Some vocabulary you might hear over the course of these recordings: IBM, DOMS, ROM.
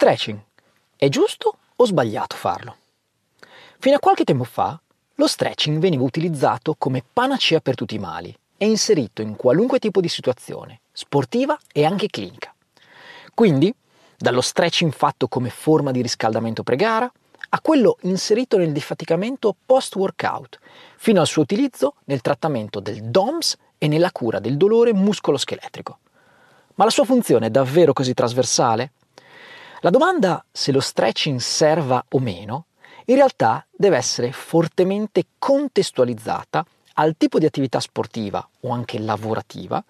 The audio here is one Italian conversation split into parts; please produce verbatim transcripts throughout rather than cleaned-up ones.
Stretching. È giusto o sbagliato farlo? Fino a qualche tempo fa, lo stretching veniva utilizzato come panacea per tutti i mali e inserito in qualunque tipo di situazione, sportiva e anche clinica. Quindi, dallo stretching fatto come forma di riscaldamento pre-gara, a quello inserito nel defaticamento post-workout, fino al suo utilizzo nel trattamento del D O M S e nella cura del dolore muscoloscheletrico. Ma la sua funzione è davvero così trasversale? La domanda se lo stretching serva o meno, in realtà deve essere fortemente contestualizzata al tipo di attività sportiva o anche lavorativa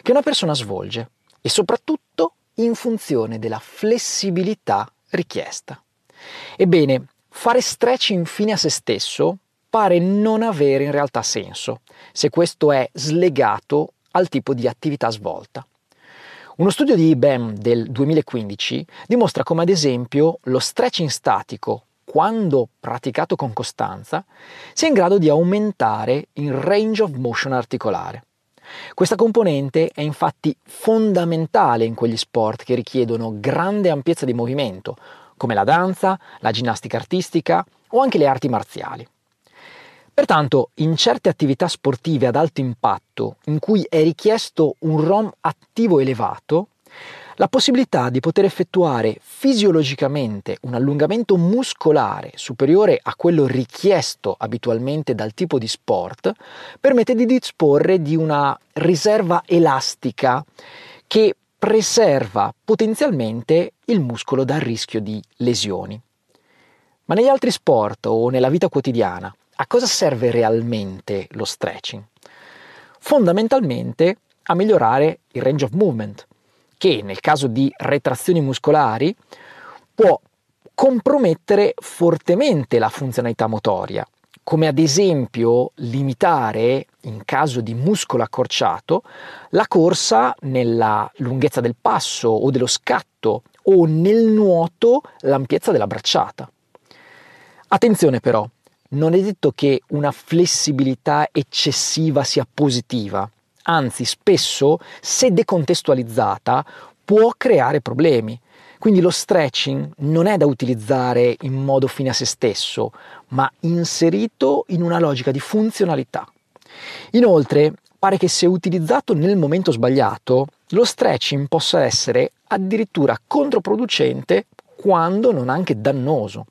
che una persona svolge e soprattutto in funzione della flessibilità richiesta. Ebbene, fare stretching fine a se stesso pare non avere in realtà senso, se questo è slegato al tipo di attività svolta. Uno studio di I B M del duemilaquindici dimostra come ad esempio lo stretching statico, quando praticato con costanza, sia in grado di aumentare il range of motion articolare. Questa componente è infatti fondamentale in quegli sport che richiedono grande ampiezza di movimento, come la danza, la ginnastica artistica o anche le arti marziali. Pertanto, in certe attività sportive ad alto impatto, in cui è richiesto un ROM attivo elevato, la possibilità di poter effettuare fisiologicamente un allungamento muscolare superiore a quello richiesto abitualmente dal tipo di sport permette di disporre di una riserva elastica che preserva potenzialmente il muscolo dal rischio di lesioni. Ma negli altri sport o nella vita quotidiana, a cosa serve realmente lo stretching? Fondamentalmente a migliorare il range of movement, che nel caso di retrazioni muscolari può compromettere fortemente la funzionalità motoria, come ad esempio limitare, in caso di muscolo accorciato, la corsa nella lunghezza del passo o dello scatto o nel nuoto l'ampiezza della bracciata. Attenzione però! Non è detto che una flessibilità eccessiva sia positiva, anzi spesso, se decontestualizzata, può creare problemi. Quindi lo stretching non è da utilizzare in modo fine a se stesso, ma inserito in una logica di funzionalità. Inoltre, pare che se utilizzato nel momento sbagliato, lo stretching possa essere addirittura controproducente, quando non anche dannoso.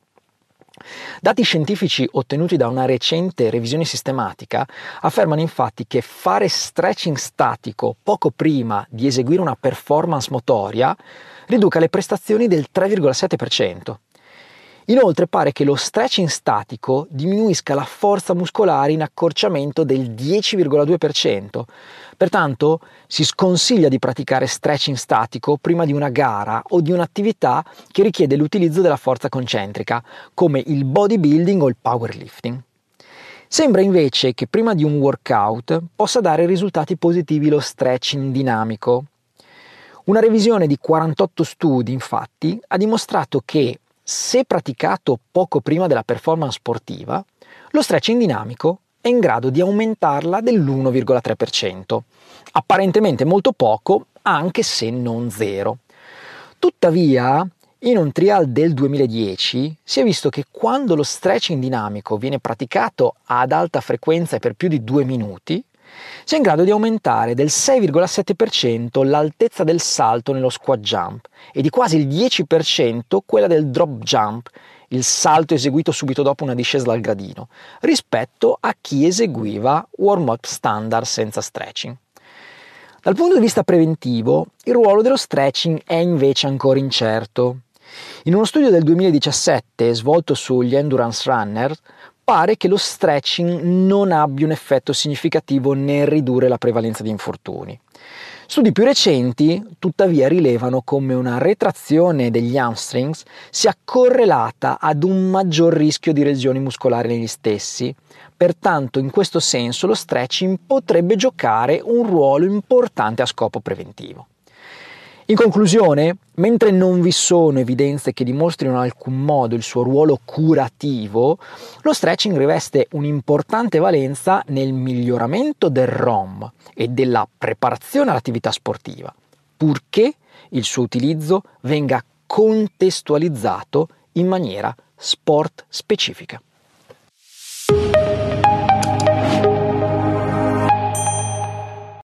Dati scientifici ottenuti da una recente revisione sistematica affermano infatti che fare stretching statico poco prima di eseguire una performance motoria riduca le prestazioni del tre virgola sette per cento. Inoltre pare che lo stretching statico diminuisca la forza muscolare in accorciamento del dieci virgola due per cento. Pertanto si sconsiglia di praticare stretching statico prima di una gara o di un'attività che richiede l'utilizzo della forza concentrica, come il bodybuilding o il powerlifting. Sembra invece che prima di un workout possa dare risultati positivi lo stretching dinamico. Una revisione di quarantotto studi, infatti, ha dimostrato che se praticato poco prima della performance sportiva, lo stretching dinamico è in grado di aumentarla dell'uno virgola tre per cento, apparentemente molto poco, anche se non zero. Tuttavia, in un trial del duemiladieci si è visto che quando lo stretching dinamico viene praticato ad alta frequenza e per più di due minuti, si è in grado di aumentare del sei virgola sette per cento l'altezza del salto nello squat jump e di quasi il dieci per cento quella del drop jump, il salto eseguito subito dopo una discesa dal gradino, rispetto a chi eseguiva warm-up standard senza stretching. Dal punto di vista preventivo, il ruolo dello stretching è invece ancora incerto. In uno studio del duemiladiciassette svolto sugli endurance runner, pare che lo stretching non abbia un effetto significativo nel ridurre la prevalenza di infortuni. Studi più recenti, tuttavia, rilevano come una retrazione degli hamstrings sia correlata ad un maggior rischio di lesioni muscolari negli stessi. Pertanto, in questo senso, lo stretching potrebbe giocare un ruolo importante a scopo preventivo. In conclusione, mentre non vi sono evidenze che dimostrino in alcun modo il suo ruolo curativo, lo stretching riveste un'importante valenza nel miglioramento del ROM e della preparazione all'attività sportiva, purché il suo utilizzo venga contestualizzato in maniera sport specifica.